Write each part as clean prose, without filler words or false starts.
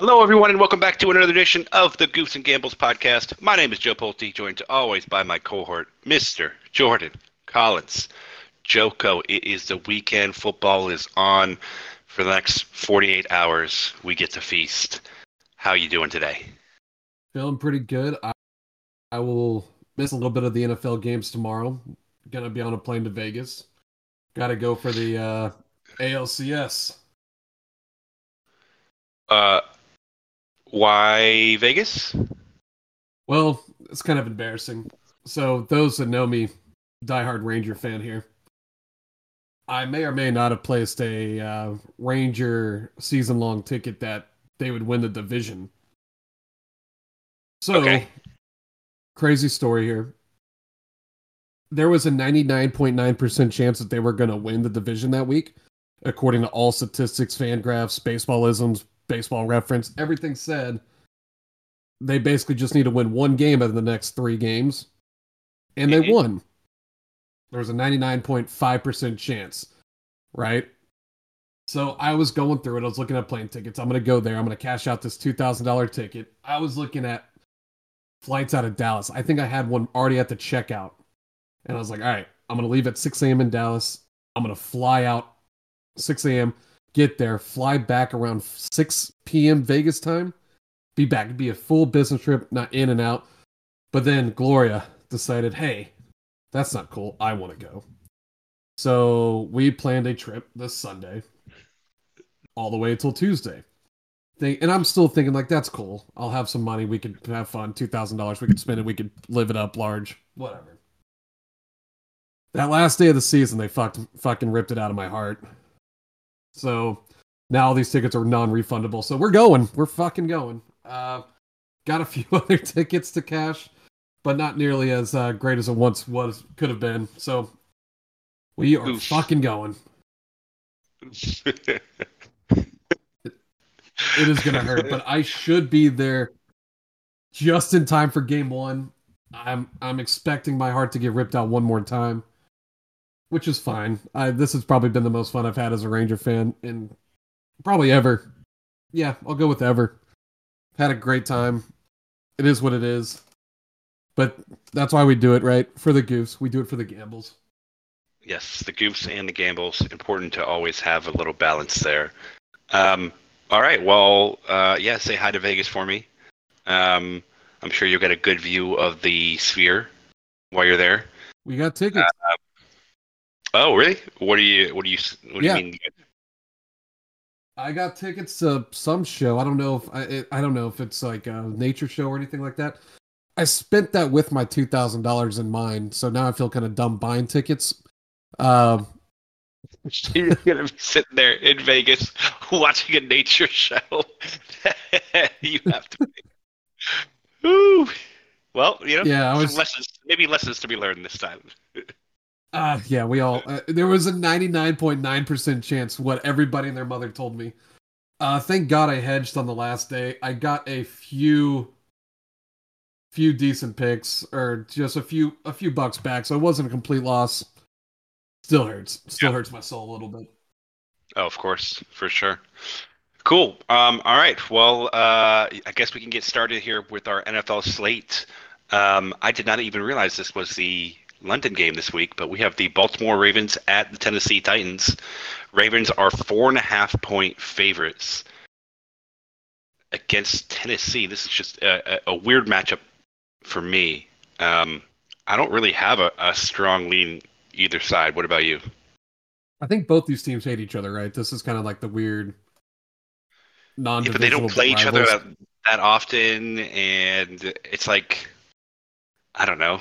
Hello, everyone, and welcome back to another edition of the Goose and Gambles podcast. My name is Joe Pulte, joined always by my cohort, Mr. Jordan Collins. Joko, it is the weekend. Football is on for the next 48 hours. We get to feast. How are you doing today? Feeling pretty good. I will miss a little bit of the NFL games tomorrow. Going to be on a plane to Vegas. Got to go for the ALCS. Why Vegas? Well, it's kind of embarrassing. So those that know me, diehard Ranger fan here, I may or may not have placed a Ranger season-long ticket that they would win the division. So, okay. Crazy story here. There was a 99.9% chance that they were going to win the division that week, according to all statistics, FanGraphs, Baseballisms, Baseball Reference, everything said they basically just need to win one game out of the next three games, and they won. There was a 99.5% chance, right? So I was going through it. I was looking at plane tickets. I'm going to go there. I'm going to cash out this $2,000 ticket. I was looking at flights out of Dallas. I think I had one already at the checkout, and I was like, all right, I'm going to leave at 6 a.m. in Dallas. I'm going to fly out 6 a.m., get there, fly back around 6 p.m. Vegas time, be back. It'd be a full business trip, not in and out. But then Gloria decided, hey, that's not cool. I want to go. So we planned a trip this Sunday all the way until Tuesday. And I'm still thinking, like, that's cool. I'll have some money. We could have fun. $2,000. We could spend it. We could live it up large. Whatever. That last day of the season, they fucking ripped it out of my heart. So now all these tickets are non-refundable. So we're going. We're fucking going. Got a few other tickets to cash, but not nearly as great as it once was could have been. So we are fucking going. It is going to hurt, but I should be there just in time for game one. I'm expecting my heart to get ripped out one more time. Which is fine. This has probably been the most fun I've had as a Ranger fan, and probably ever. Yeah, I'll go with ever. Had a great time. It is what it is. But that's why we do it, right? For the goofs. We do it for the gambles. Yes, the goofs and the gambles. Important to always have a little balance there. All right, well, yeah, say hi to Vegas for me. I'm sure you'll get a good view of the sphere while you're there. We got tickets. Oh, really? What do you mean? I got tickets to some show. I don't know if it's like a nature show or anything like that. I spent that with my $2,000 in mind, so now I feel kind of dumb buying tickets. You're gonna be sitting there in Vegas watching a nature show. You have to pay. Ooh. Well, you know, yeah, maybe lessons to be learned this time. Yeah, we all... there was a 99.9% chance what everybody and their mother told me. Thank God I hedged on the last day. I got a few decent picks, or just a few bucks back, so it wasn't a complete loss. Still hurts. Hurts my soul a little bit. Oh, of course. For sure. Cool. All right. Well, I guess we can get started here with our NFL slate. I did not even realize this was the London game this week, but we have the Baltimore Ravens at the Tennessee Titans. Ravens are 4.5-point favorites against Tennessee. This is just a weird matchup for me. I don't really have a strong lean either side. What about you? I think both these teams hate each other, right? This is kind of like the weird non-divisional but they don't play rivals. Each other that often, and it's like, I don't know.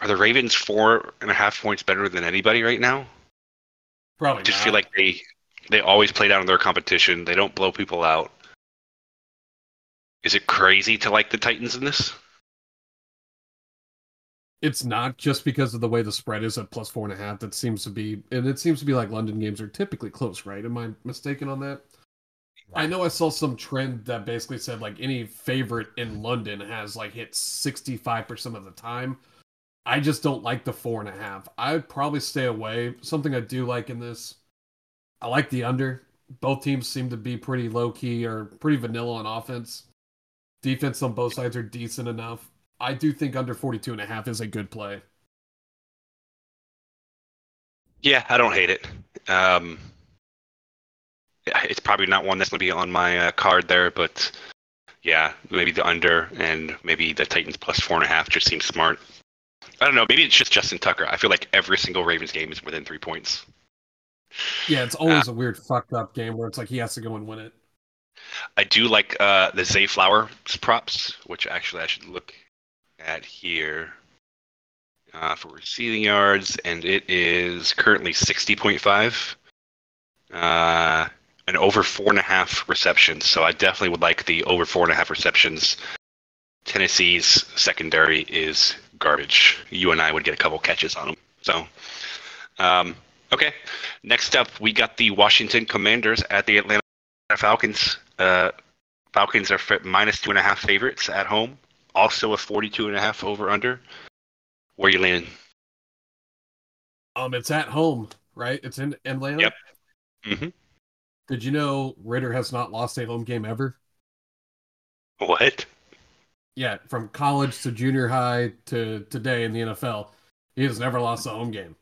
Are the Ravens 4.5 points better than anybody right now? Probably. I just feel like they always play down to their competition. They don't blow people out. Is it crazy to like the Titans in this? It's not, just because of the way the spread is at plus 4.5. That seems to be, and it seems to be like London games are typically close, right? Am I mistaken on that? I know I saw some trend that basically said like any favorite in London has like hit 65% of the time. I just don't like the 4.5. I would probably stay away. Something I do like in this, I like the under. both teams seem to be pretty low-key or pretty vanilla on offense. Defense on both sides are decent enough. I do think under 42.5 is a good play. Yeah, I don't hate it. It's probably not one that's going to be on my card there, but yeah, maybe the under and maybe the Titans plus 4.5 just seems smart. I don't know. Maybe it's just Justin Tucker. I feel like every single Ravens game is within 3 points. Yeah, it's always a weird fucked up game where it's like he has to go and win it. I do like the Zay Flowers props, which actually I should look at here for receiving yards, and it is currently 60.5. And over 4.5 receptions. So I definitely would like the over 4.5 receptions. Tennessee's secondary is garbage. You and I would get a couple catches on them. So, okay. Next up, we got the Washington Commanders at the Atlanta Falcons. Falcons are minus 2.5 favorites at home. Also a 42.5 over under. Where are you landing? It's at home, right? It's in Atlanta? Yep. Mm-hmm. Did you know Ritter has not lost a home game ever? What? Yeah, from college to junior high to today in the NFL, he has never lost a home game.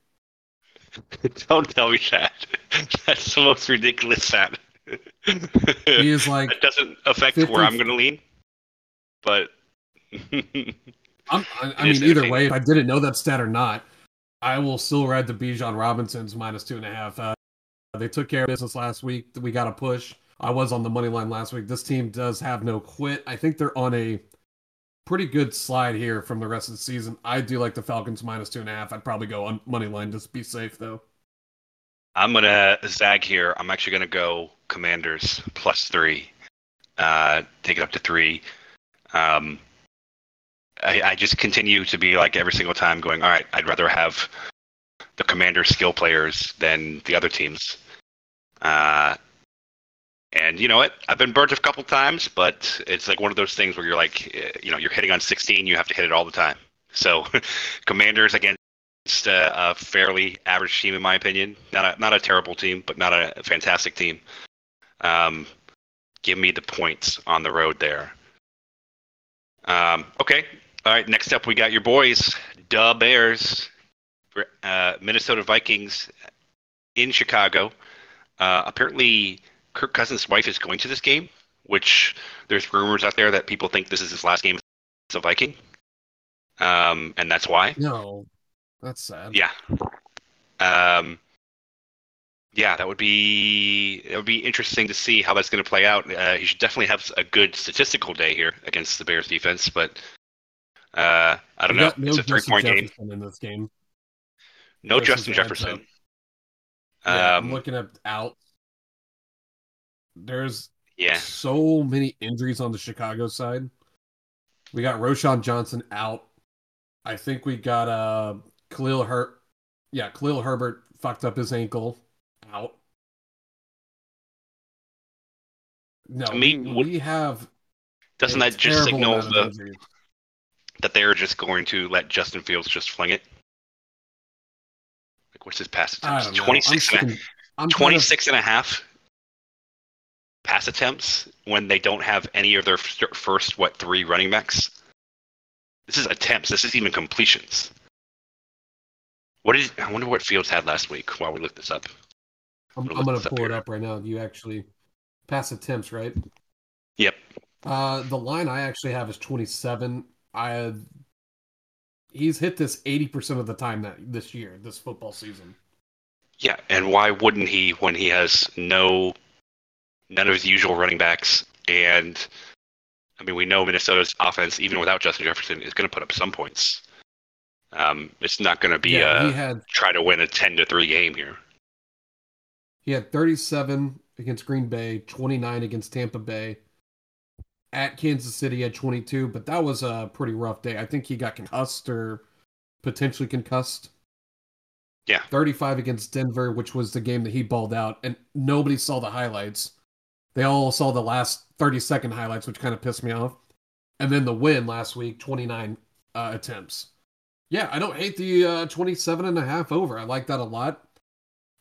Don't tell me that. That's the most ridiculous stat. He is like... That doesn't affect where I'm going to lean, but... I mean, either way, if I didn't know that stat or not, I will still ride the Bijan Robinson's minus 2.5. They took care of business last week. We got a push. I was on the money line last week. This team does have no quit. I think they're on a pretty good slide here from the rest of the season. I do like the Falcons minus 2.5. I'd probably go on money line just to be safe, though. I'm going to zag here. I'm actually going to go Commanders plus 3. Take it up to 3. I just continue to be like every single time going, all right, I'd rather have the Commanders skill players than the other teams. And you know what? I've been burnt a couple times, but it's like one of those things where you're like, you know, you're hitting on 16, you have to hit it all the time. So Commanders against a fairly average team, in my opinion. Not a terrible team, but not a fantastic team. Give me the points on the road there. Okay. All right. Next up, we got your boys, Duh Bears. Minnesota Vikings in Chicago. Apparently, Kirk Cousins' wife is going to this game, which there's rumors out there that people think this is his last game as a Viking. And that's why. No, that's sad. Yeah. That would be interesting to see how that's going to play out. He should definitely have a good statistical day here against the Bears defense, but I don't know. No, it's a 3-point game in this game. No Justin Jefferson. Yeah, I'm looking up out. There's so many injuries on the Chicago side. We got Roshan Johnson out. I think we got Khalil Herbert fucked up his ankle. Out. No, I mean, we have. Doesn't that just signal that they're just going to let Justin Fields just fling it? What's his pass attempts? 26 and a half pass attempts when they don't have any of their first, 3 running backs? This is attempts. This is even completions. I wonder what Fields had last week while we looked this up. I'm going to pull it up right now. You actually pass attempts, right? Yep. The line I actually have is 27. He's hit this 80% of the time this football season. Yeah, and why wouldn't he when he has none of his usual running backs? And, I mean, we know Minnesota's offense, even without Justin Jefferson, is going to put up some points. It's not going to be try to win a 10-3 game here. He had 37 against Green Bay, 29 against Tampa Bay. At Kansas City at 22, but that was a pretty rough day. I think he got concussed or potentially concussed. Yeah. 35 against Denver, which was the game that he balled out, and nobody saw the highlights. They all saw the last 30-second highlights, which kind of pissed me off. And then the win last week, 29 attempts. Yeah, I don't hate the 27.5 over. I like that a lot.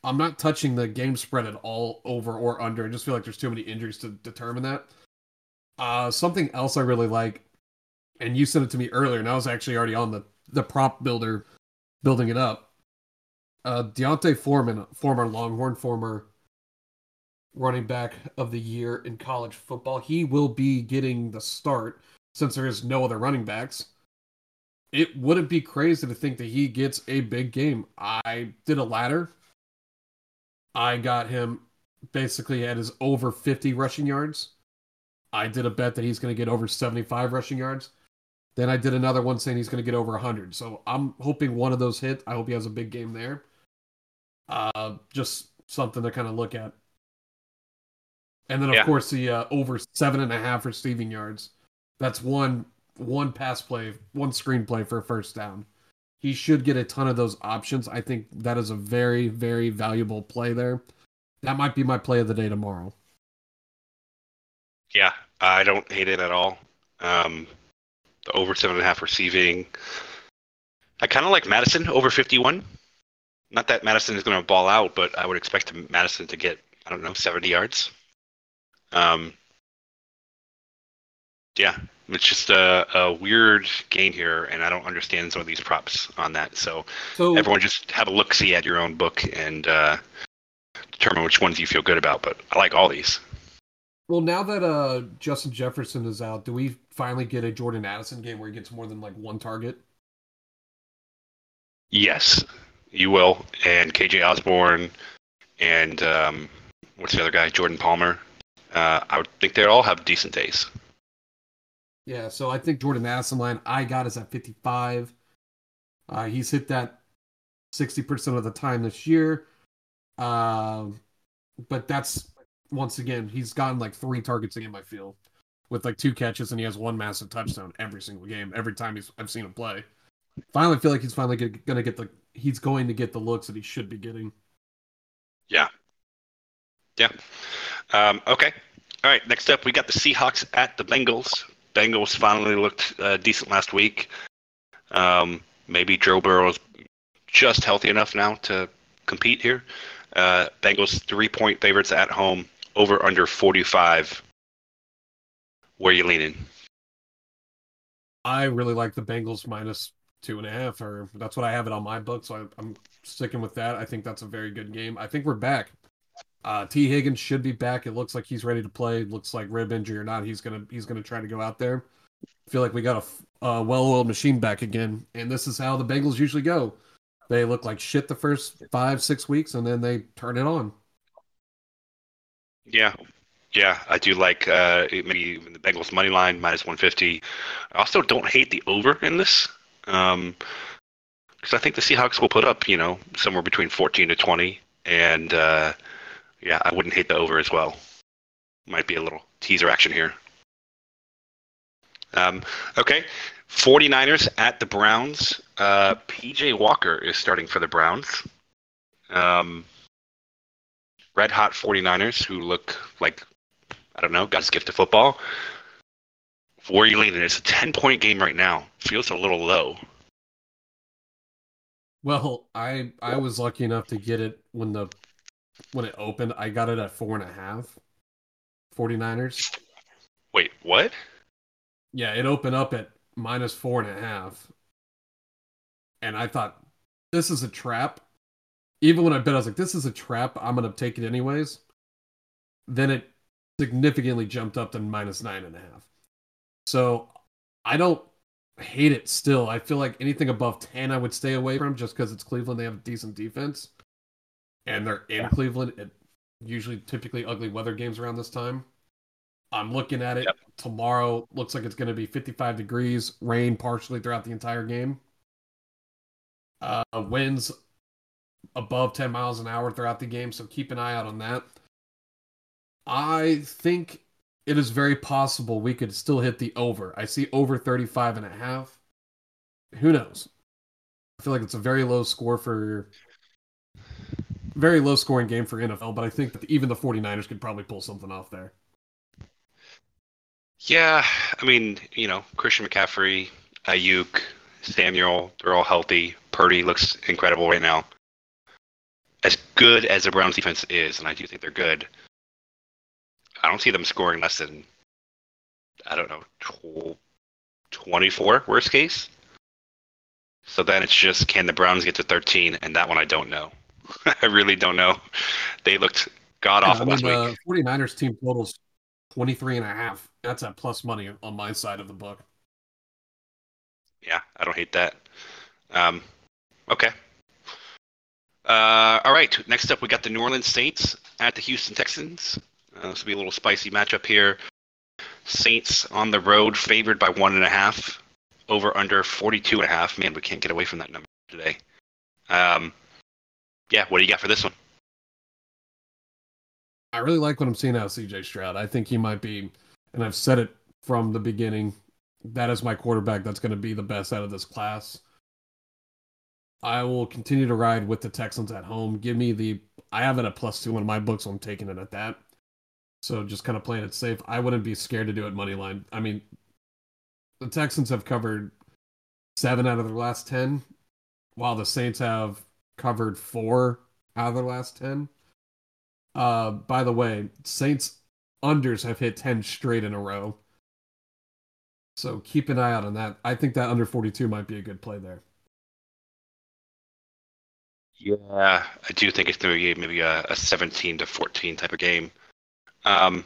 I'm not touching the game spread at all, over or under. I just feel like there's too many injuries to determine that. Something else I really like, and you sent it to me earlier, and I was actually already on the prop builder building it up. Deontay Foreman, former Longhorn, former running back of the year in college football. He will be getting the start since there is no other running backs. It wouldn't be crazy to think that he gets a big game. I did a ladder. I got him basically at his over 50 rushing yards. I did a bet that he's going to get over 75 rushing yards. Then I did another one saying he's going to get over 100. So I'm hoping one of those hit. I hope he has a big game there. Just something to kind of look at. And then, of course, the over 7.5 receiving yards. That's one pass play, one screen play for a first down. He should get a ton of those options. I think that is a very, very valuable play there. That might be my play of the day tomorrow. Yeah, I don't hate it at all. The over 7.5 receiving. I kind of like Madison, over 51. Not that Madison is going to ball out, but I would expect Madison to get, 70 yards. Yeah, it's just a weird game here, and I don't understand some of these props on that. So everyone just have a look-see at your own book and determine which ones you feel good about. But I like all these. Well, now that Justin Jefferson is out, do we finally get a Jordan Addison game where he gets more than one target? Yes, you will. And K.J. Osborne and what's the other guy? Jordan Palmer. I would think they all have decent days. Yeah, so I think Jordan Addison line I got is at 55. He's hit that 60% of the time this year. But that's, once again, he's gotten 3 targets a game, I feel, with 2 catches, and he has 1 massive touchdown every single game, every time I've seen him play. Finally, I feel like he's finally going to get the looks that he should be getting. Yeah. Okay. All right, next up, we got the Seahawks at the Bengals. Bengals finally looked decent last week. Maybe Joe Burrow's just healthy enough now to compete here. Bengals 3-point favorites at home, over under 45. Where are you leaning? I really like the Bengals minus 2.5, or that's what I have it on my book, so I'm sticking with that. I think that's a very good game. I think we're back. T. Higgins should be back. It looks like he's ready to play. It looks like rib injury or not, he's gonna try to go out there. I feel like we got a well-oiled machine back again, and this is how the Bengals usually go. They look like shit the first 5-6 weeks, and then they turn it on. Yeah, I do like maybe even the Bengals money line minus 150. I also don't hate the over in this, because I think the Seahawks will put up somewhere between 14 to 20, and yeah, I wouldn't hate the over as well. Might be a little teaser action here. Okay, 49ers at the Browns. P.J. Walker is starting for the Browns. Red-hot 49ers who look like, God's gift to football. Where are you leaning? It's a 10-point game right now. Feels a little low. Well, I was lucky enough to get it when it opened. I got it at 4.5. 49ers. Wait, what? Yeah, it opened up at minus 4.5. And I thought, this is a trap. Even when I bet, I was like, this is a trap. I'm going to take it anyways. Then it significantly jumped up to minus 9.5. So I don't hate it still. I feel like anything above 10 I would stay away from just because it's Cleveland. They have a decent defense. And they're in Cleveland. It usually typically ugly weather games around this time. I'm looking at it. Yep. Tomorrow looks like it's going to be 55 degrees, rain partially throughout the entire game. Winds above 10 miles an hour throughout the game, so keep an eye out on that. I think it is very possible we could still hit the over. I see over 35.5. Who knows? I feel like it's a very low-scoring game for NFL, but I think that even the 49ers could probably pull something off there. Yeah, Christian McCaffrey, Ayuk, Samuel, they're all healthy. Purdy looks incredible right now. as good as the Browns defense is, and I do think they're good, I don't see them scoring less than, I don't know, 12, 24, worst case. So then it's just, can the Browns get to 13? And that one I don't know. I really don't know. They looked god-awful last week. The 49ers team totals 23.5. That's at plus money on my side of the book. Yeah, I don't hate that. Okay. All right, next up we got the New Orleans Saints at the Houston Texans. This will be a little spicy matchup here. Saints on the road, favored by 1.5, over under 42.5. Man, we can't get away from that number today. Yeah, what do you got for this one? I really like what I'm seeing out of CJ Stroud. I think he might be, and I've said it from the beginning, that is my quarterback that's going to be the best out of this class. I will continue to ride with the Texans at home. Give me the, I have it at +2 in my book, so I'm taking it at that. So just kind of playing it safe. I wouldn't be scared to do it money line. I mean, the Texans have covered 7 out of their last 10, while the Saints have covered 4 out of their last 10. By the way, Saints unders have hit 10 straight in a row. So keep an eye out on that. I think that under 42 might be a good play there. Yeah, I do think it's going to be maybe a 17-14 type of game. Man,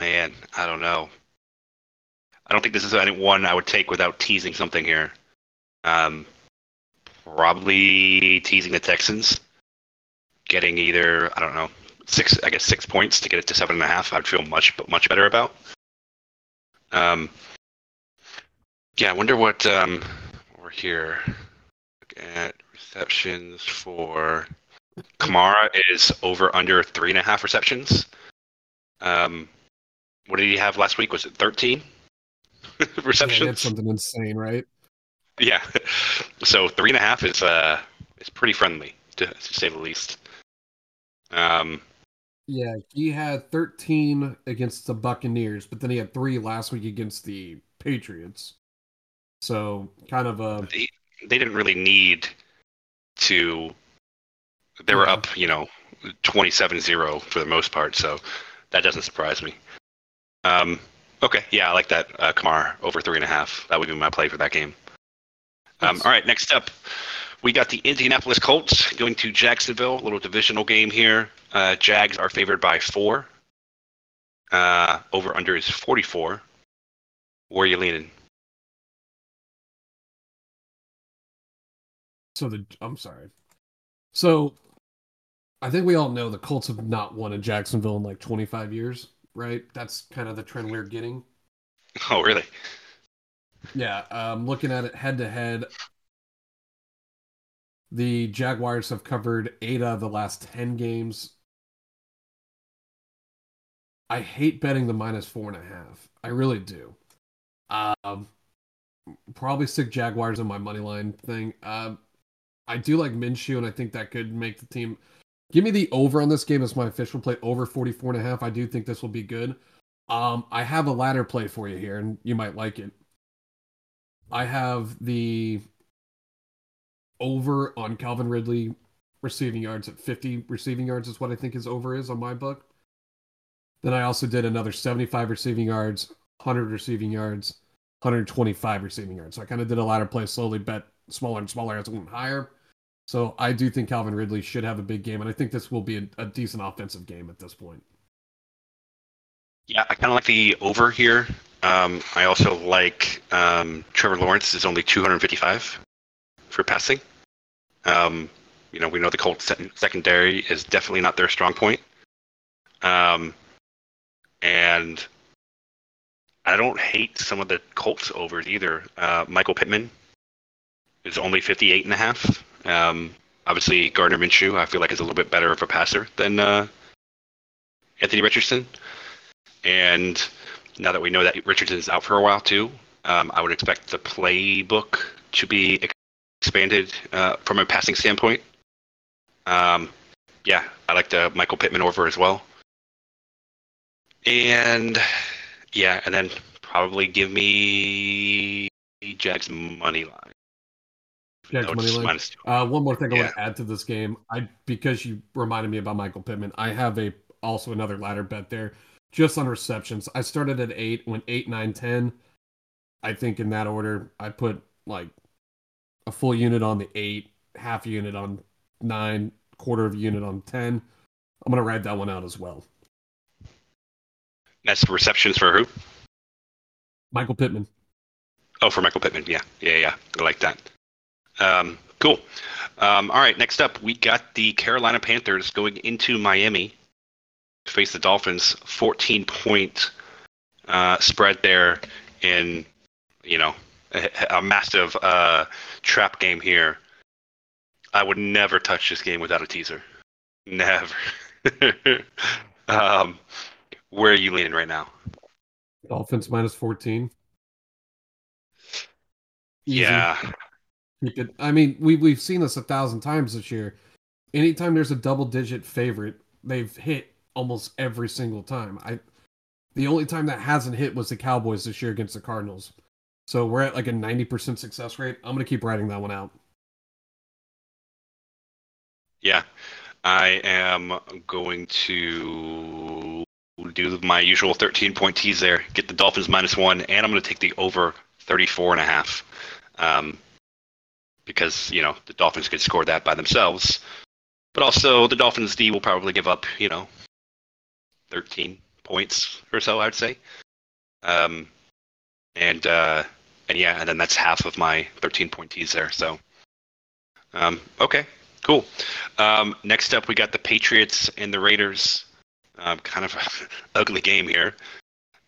I don't know. I don't think this is one I would take without teasing something here. Probably teasing the Texans, getting either 6 points to get it to 7.5. I'd feel much better about. Yeah, I wonder what over here. Look at receptions for. Kamara is over under 3.5 receptions. What did he have last week? Was it 13 receptions? Yeah, that's something insane, right? Yeah. So 3.5 is pretty friendly, to say the least. Yeah, he had 13 against the Buccaneers, but then he had 3 last week against the Patriots. So kind of a... They didn't really need to... They were up, 27-0 for the most part, so that doesn't surprise me. Okay, yeah, I like that Kamara over 3.5. That would be my play for that game. All right, next up, we got the Indianapolis Colts going to Jacksonville. A little divisional game here. Jags are favored by 4. Over-under is 44. Where are you leaning? I'm sorry. So, I think we all know the Colts have not won in Jacksonville in 25 years, right? That's kind of the trend we're getting. Oh, really? Yeah, looking at it head-to-head, the Jaguars have covered 8 out of the last 10 games. I hate betting the -4.5. I really do. Probably stick Jaguars on my money line thing. I do like Minshew, and I think that could make the team. Give me the over on this game as my official play, over 44.5. I do think this will be good. I have a ladder play for you here, and you might like it. I have the over on Calvin Ridley receiving yards at 50 receiving yards is what I think his over is on my book. Then I also did another 75 receiving yards, 100 receiving yards, 125 receiving yards. So I kind of did a ladder play, slowly bet smaller and smaller as it went higher. So I do think Calvin Ridley should have a big game, and I think this will be a decent offensive game at this point. Yeah, I kind of like the over here. I also like Trevor Lawrence is only 255 for passing. We know the Colts secondary is definitely not their strong point. And I don't hate some of the Colts overs either. Michael Pittman is only 58.5. Obviously, Gardner Minshew, I feel like, is a little bit better of a passer than Anthony Richardson. And now that we know that Richardson is out for a while, too, I would expect the playbook to be expanded from a passing standpoint. Yeah, I like the Michael Pittman over as well. And, yeah, and then probably give me Jags money line. Jags money line. One more thing I want to add to this game, because you reminded me about Michael Pittman. I have also another ladder bet there, just on receptions. I started at 8, went 8, 9, 10. I think in that order, I put like a full unit on the 8, half a unit on 9, quarter of a unit on 10. I'm going to ride that one out as well. That's receptions for who? Michael Pittman. Oh, for Michael Pittman. Yeah. I like that. Cool. All right, next up, we got the Carolina Panthers going into Miami to face the Dolphins. 14-point spread there in, a massive trap game here. I would never touch this game without a teaser. Never. Where are you leaning right now? Dolphins minus 14. Easy. Yeah. We've seen this 1,000 times this year. Anytime there's a double-digit favorite, they've hit almost every single time. The only time that hasn't hit was the Cowboys this year against the Cardinals. So we're at like a 90% success rate. I'm going to keep riding that one out. Yeah. I am going to do my usual 13-point tease there. Get the Dolphins minus 1, and I'm going to take the over 34.5, because the Dolphins could score that by themselves, but also the Dolphins D will probably give up 13 points or so, I'd say, and then that's half of my 13-point tease there. So, okay, cool. Next up, we got the Patriots and the Raiders. Kind of an ugly game here.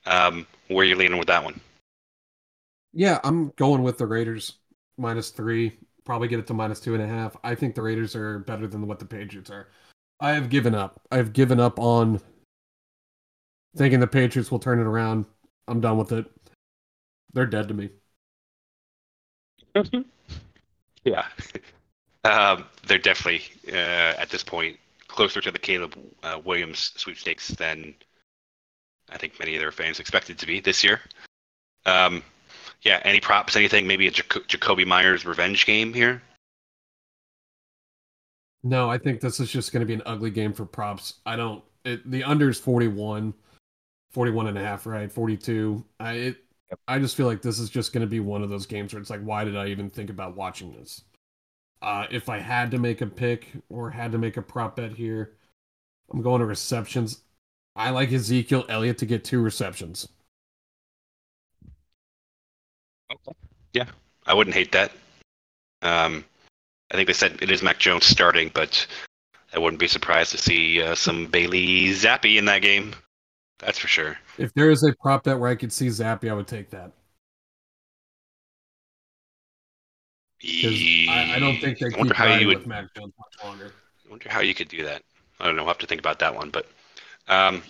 Where are you leaning with that one? Yeah, I'm going with the Raiders minus 3, probably get it to minus 2.5. I think the Raiders are better than what the Patriots are. I have given up. I've given up on thinking the Patriots will turn it around. I'm done with it. They're dead to me. Yeah. They're definitely, at this point, closer to the Caleb Williams sweepstakes than I think many of their fans expected to be this year. Yeah, any props, anything? Maybe a Jacoby Myers revenge game here? No, I think this is just going to be an ugly game for props. The under is 41.5, right? 42. I just feel like this is just going to be one of those games where it's like, why did I even think about watching this? If I had to make a pick or had to make a prop bet here, I'm going to receptions. I like Ezekiel Elliott to get 2 receptions. Yeah, I wouldn't hate that. I think they said it is Mac Jones starting, but I wouldn't be surprised to see some Bailey Zappe in that game. That's for sure. If there is a prop bet where I could see Zappe, I would take that. I don't think they keep riding with Mac Jones much longer. I wonder how you could do that. I don't know. I'll have to think about that one. But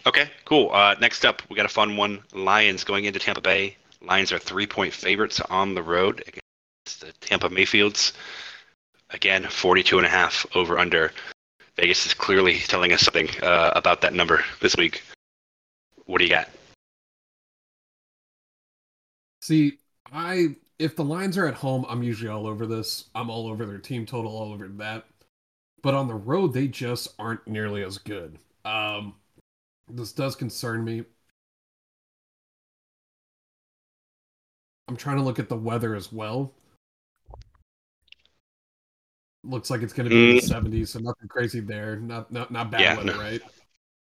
okay, cool. Next up, we got a fun one. Lions going into Tampa Bay. Lions are 3-point favorites on the road against the Tampa Mayfields. Again, 42.5 over under. Vegas is clearly telling us something about that number this week. What do you got? See, if the Lions are at home, I'm usually all over this. I'm all over their team total, all over that. But on the road, they just aren't nearly as good. This does concern me. I'm trying to look at the weather as well. Looks like it's going to be in the 70s, so nothing crazy there. Not bad weather, no. Right?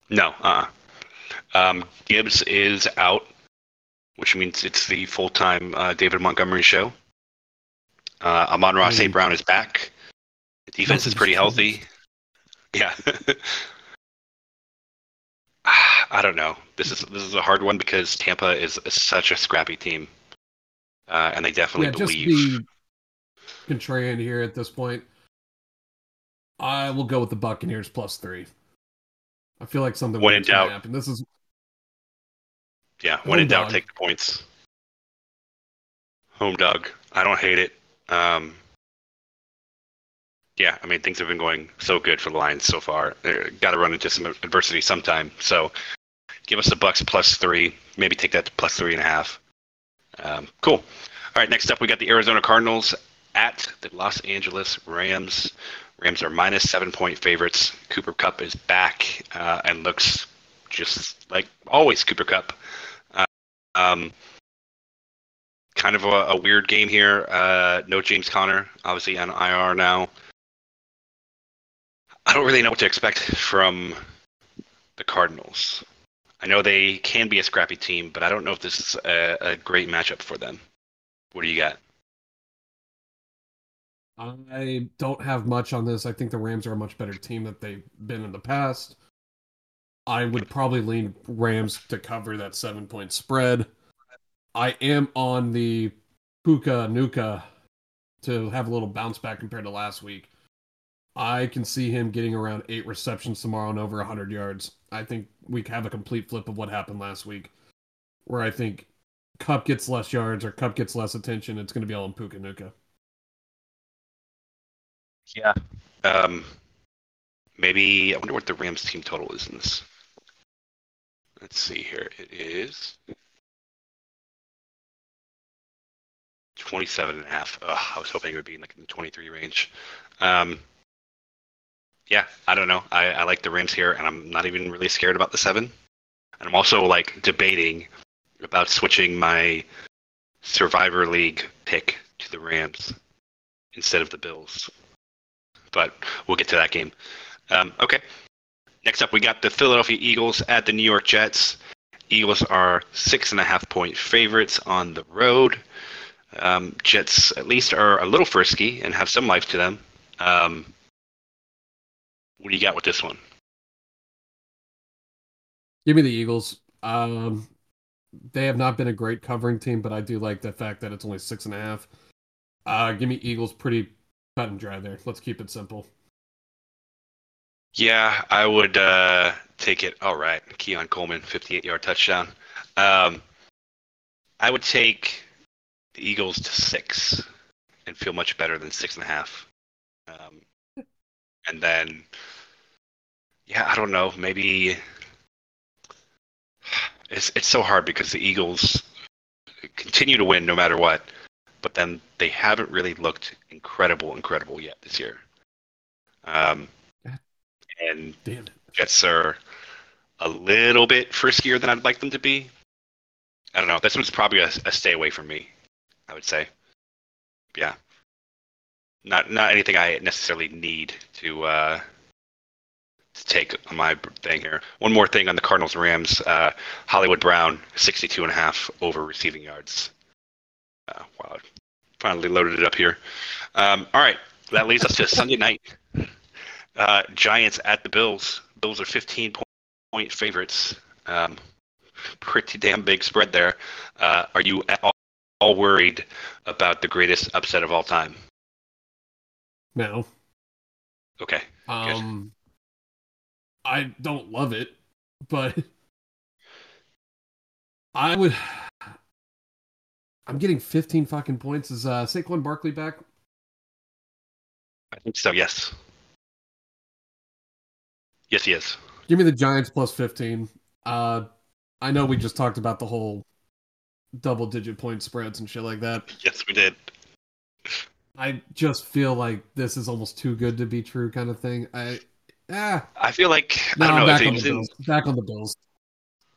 No. Gibbs is out, which means it's the full-time David Montgomery show. Amon-Ra St. Brown is back. The defense is pretty healthy. Yeah. I don't know. This is a hard one because Tampa is such a scrappy team. And they definitely believe. Just be contrarian here at this point. I will go with the Buccaneers plus 3. I feel like something when in doubt happen. This is when in doubt, take the points. Home dog. I don't hate it. Things have been going so good for the Lions so far. They're got to run into some adversity sometime. So give us the Bucs plus 3. Maybe take that to plus 3.5. Cool. All right, next up, we got the Arizona Cardinals at the Los Angeles Rams. Rams are minus 7-point favorites. Cooper Kupp is back and looks just like always Cooper Kupp. Kind of a weird game here. No James Conner, obviously on IR now. I don't really know what to expect from the Cardinals. I know they can be a scrappy team, but I don't know if this is a great matchup for them. What do you got? I don't have much on this. I think the Rams are a much better team than they've been in the past. I would probably lean Rams to cover that 7-point spread. I am on the Puka Nacua to have a little bounce back compared to last week. I can see him getting around 8 receptions tomorrow and over 100 yards. I think we have a complete flip of what happened last week, where I think Kupp gets less yards or Kupp gets less attention. It's going to be all on Puka Nacua. Yeah. Maybe, I wonder what the Rams team total is in this. Let's see here. It is 27.5. I was hoping it would be in like the 23 range. Yeah, I don't know. I like the Rams here, and I'm not even really scared about the 7. And I'm also like debating about switching my Survivor League pick to the Rams instead of the Bills. But we'll get to that game. Okay. Next up, we got the Philadelphia Eagles at the New York Jets. Eagles are 6.5-point favorites on the road. Jets at least are a little frisky and have some life to them. What do you got with this one? Give me the Eagles. They have not been a great covering team, but I do like the fact that it's only 6.5. Give me Eagles pretty cut and dry there. Let's keep it simple. Yeah, I would take it. All right. Keon Coleman, 58-yard touchdown. I would take the Eagles to 6 and feel much better than 6.5. And then, yeah, I don't know. Maybe it's so hard because the Eagles continue to win no matter what, but then they haven't really looked incredible yet this year. And Jets are a little bit friskier than I'd like them to be. I don't know. This one's probably a stay away from me, I would say. Yeah. Not anything I necessarily need to take on my thing here. One more thing on the Cardinals-Rams. Hollywood Brown, 62.5 over receiving yards. Wow, I finally loaded it up here. All right, that leads us to Sunday night. Giants at the Bills. Bills are 15-point favorites. Pretty damn big spread there. Are you at all worried about the greatest upset of all time? No. Okay. Good. I don't love it, but I would. I'm getting 15 fucking points. Is Saquon Barkley back? I think so. Yes. Yes, he is. Give me the Giants plus 15. I know we just talked about the whole double-digit point spreads and shit like that. Yes, we did. I just feel like this is almost too good to be true kind of thing. I feel like back on the Bills.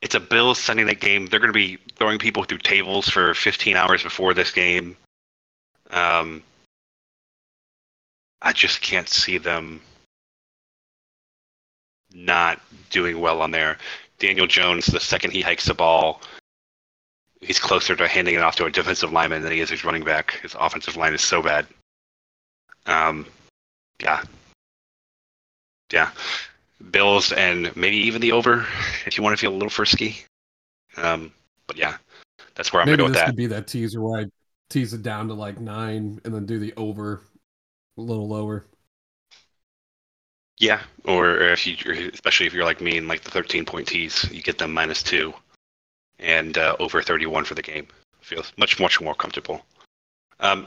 It's a Bills Sunday night game. They're going to be throwing people through tables for 15 hours before this game. I just can't see them not doing well on there. Daniel Jones, the second he hikes the ball, he's closer to handing it off to a defensive lineman than he is his running back. His offensive line is so bad. Yeah. Bills and maybe even the over, if you want to feel a little frisky. But yeah, that's where I'm going to go with that. Maybe this could be that teaser where I tease it down to like 9 and then do the over a little lower. Yeah, or if you, especially if you're like me and like the 13-point tease, you get them minus 2. And over 31 for the game. Feels much more comfortable.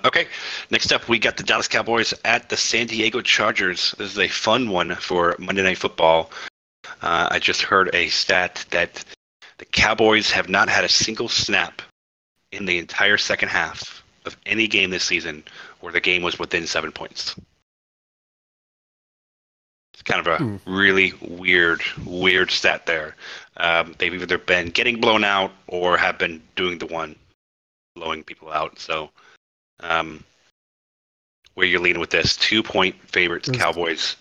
Okay, next up, we got the Dallas Cowboys at the San Diego Chargers. This is a fun one for Monday Night Football. I just heard a stat that the Cowboys have not had a single snap in the entire second half of any game this season where the game was within 7 points. It's kind of a really weird stat there. They've either been getting blown out or have been doing the one, blowing people out. So where you're leaning with this, 2-point favorites, Cowboys.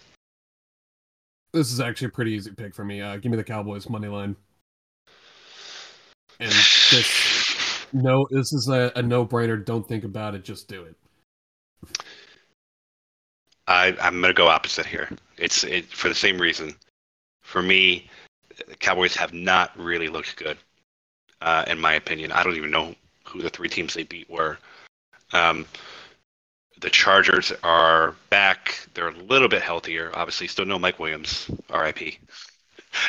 This is actually a pretty easy pick for me. Give me the Cowboys money line. And this, no, this is a no-brainer. Don't think about it. Just do it. I'm going to go opposite here. It's for the same reason. For me, the Cowboys have not really looked good, in my opinion. I don't even know who the three teams they beat were. The Chargers are back. They're a little bit healthier, obviously. Still no Mike Williams, RIP.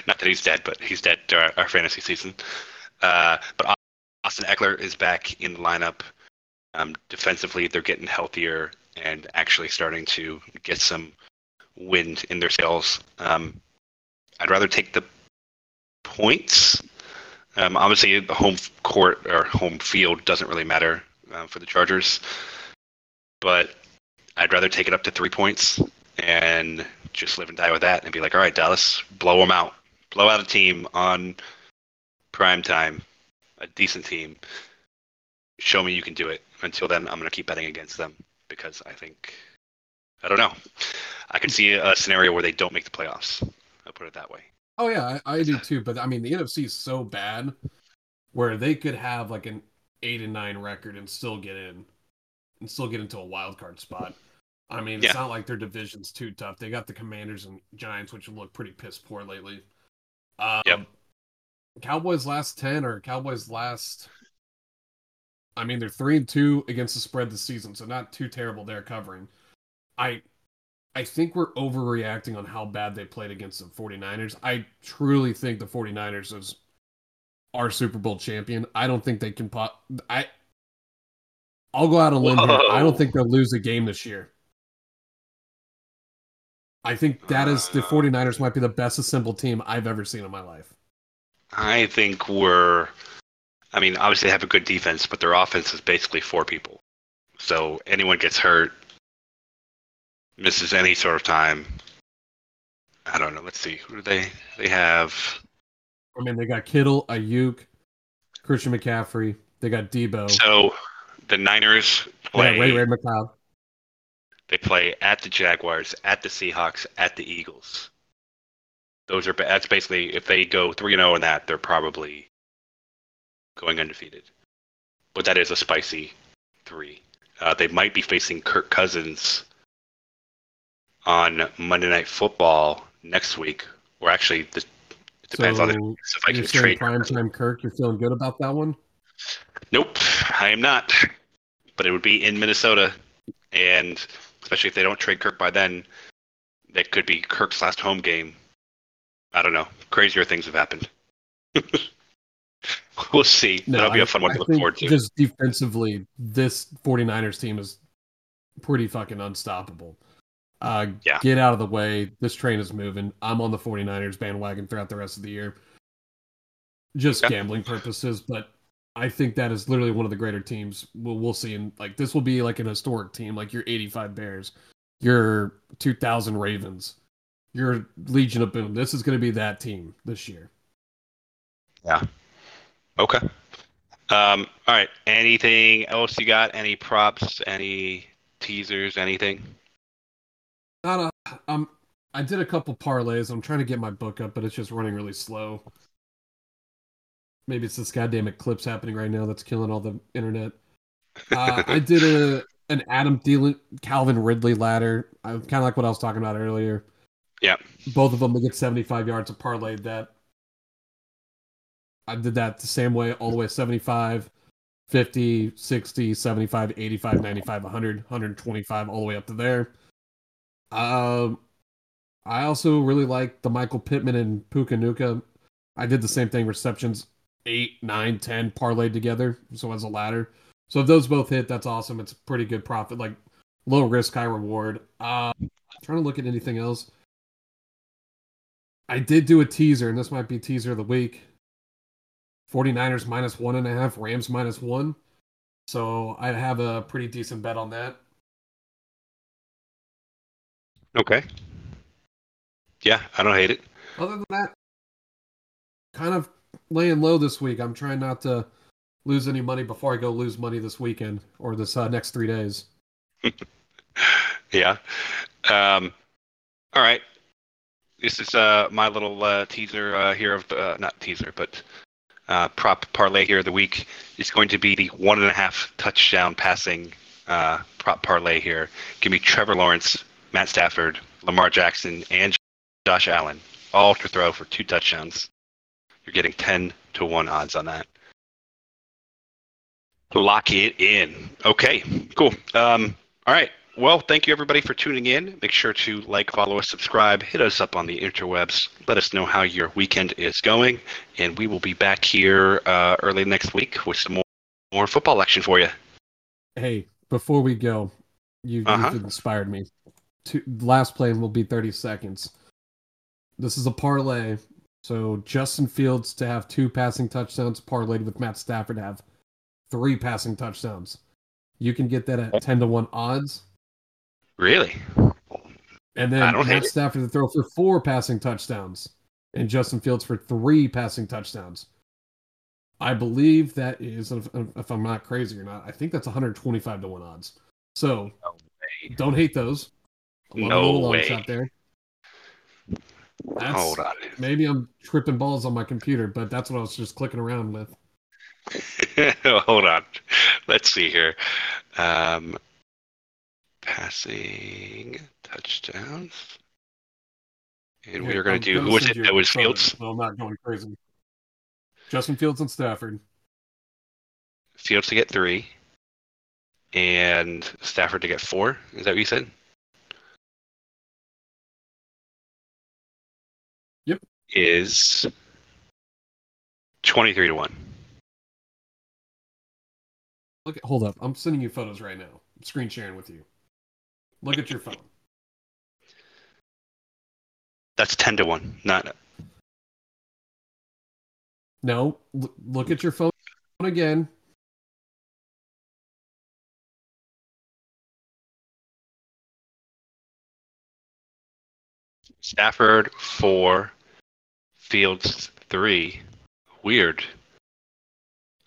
Not that he's dead, but he's dead during our fantasy season. But Austin Eckler is back in the lineup. Defensively, they're getting healthier and actually starting to get some wind in their sails. I'd rather take the points. Obviously, the home court or home field doesn't really matter for the Chargers. But I'd rather take it up to 3 points and just live and die with that and be like, all right, Dallas, blow them out. Blow out a team on prime time, a decent team. Show me you can do it. Until then, I'm going to keep betting against them because I think, I don't know. I could see a scenario where they don't make the playoffs. I'll put it that way. Oh, yeah, I do too. But, I mean, the NFC is so bad where they could have like an 8-9 record and still get in. And still get into a wild card spot. I mean, it's not like their division's too tough. They got the Commanders and Giants, which look pretty piss poor lately. Cowboys last 10 or Cowboys last... I mean, they're 3-2 against the spread this season, so not too terrible there covering. I think we're overreacting on how bad they played against the 49ers. I truly think the 49ers is our Super Bowl champion. I don't think they can... I'll go out on a limb here. I don't think they'll lose a game this year. I think that is the 49ers might be the best assembled team I've ever seen in my life. I think obviously they have a good defense, but their offense is basically four people. So anyone gets hurt, misses any sort of time. I don't know. Let's see. Who do they have? I mean, they got Kittle, Ayuk, Christian McCaffrey. They got Debo. So... the Niners play. Yeah, Ray McLeod. They play at the Jaguars, at the Seahawks, at the Eagles. That's basically if they go 3-0 in that, they're probably going undefeated. But that is a spicy 3. They might be facing Kirk Cousins on Monday Night Football next week, or actually, it depends on the Vikings trade. Primetime Kirk, you're feeling good about that one? Nope, I am not. But it would be in Minnesota, and especially if they don't trade Kirk by then, that could be Kirk's last home game. I don't know. Crazier things have happened. We'll see. No, that'll be a fun one to look forward to. Just defensively, this 49ers team is pretty fucking unstoppable. Get out of the way. This train is moving. I'm on the 49ers bandwagon throughout the rest of the year. Just gambling purposes, but I think that is literally one of the greater teams we'll see. And like this will be like an historic team, like your 85 Bears, your 2000 Ravens, your Legion of Boom. This is going to be that team this year. Yeah. Okay. All right. Anything else you got? Any props? Any teasers? Anything? I did a couple parlays. I'm trying to get my book up, but it's just running really slow. Maybe it's this goddamn eclipse happening right now that's killing all the internet. I did an Adam Thielen, Calvin Ridley ladder. I'm kind of like what I was talking about earlier. Yeah. Both of them to get 75 yards of parlay. That I did that the same way, all the way 75, 50, 60, 75, 85, 95, 100, 125, all the way up to there. I also really like the Michael Pittman and Puka Nacua. I did the same thing, receptions. 8, 9, 10 parlayed together, so as a ladder. So if those both hit, that's awesome. It's a pretty good profit, like low risk, high reward. Trying to look at anything else. I did do a teaser, and this might be teaser of the week. 49ers -1.5, Rams -1. So I have a pretty decent bet on that. Okay. Yeah, I don't hate it. Other than that, kind of laying low this week. I'm trying not to lose any money before I go lose money this weekend or this next 3 days. Yeah. All right. This is my little teaser here of not teaser, but prop parlay here of the week. It's going to be the 1.5 touchdown passing prop parlay here. Give me Trevor Lawrence, Matt Stafford, Lamar Jackson, and Josh Allen, all to throw for 2 touchdowns. You're getting 10-1 odds on that. Lock it in. Okay, cool. All right. Well, thank you, everybody, for tuning in. Make sure to like, follow us, subscribe, hit us up on the interwebs. Let us know how your weekend is going, and we will be back here early next week with some more football action for you. Hey, before we go, you've inspired me. Last play will be 30 seconds. This is a parlay, so Justin Fields to have 2 passing touchdowns parlayed with Matt Stafford to have 3 passing touchdowns. You can get that at 10-1 odds. Really? And then Matt Stafford to throw for 4 passing touchdowns and Justin Fields for 3 passing touchdowns. I believe that is, if I'm not crazy or not, I think that's 125-1 odds. So don't hate those. No way. Out there. Hold on. Maybe I'm tripping balls on my computer, but that's what I was just clicking around with. Hold on. Let's see here. Passing touchdowns. And we are going to do, who was it? That was Fields? No, I'm not going crazy. Justin Fields and Stafford. Fields to get 3. And Stafford to get 4. Is that what you said? Yep. Is 23-1. Look, hold up. I'm sending you photos right now. I'm screen sharing with you. Look at your phone. That's 10-1. Not. No. Look at your phone again. Stafford 4, Fields 3. Weird.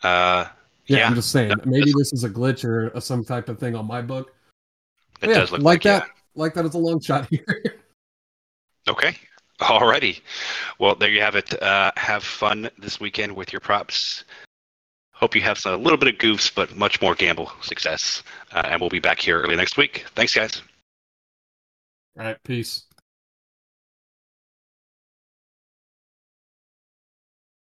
Yeah, I'm just saying. Maybe this is a glitch or some type of thing on my book. It does look like that. Yeah. Like that is a long shot here. Okay. Alrighty. Well, there you have it. Have fun this weekend with your props. Hope you have a little bit of goofs, but much more gamble success. And we'll be back here early next week. Thanks, guys. All right. Peace.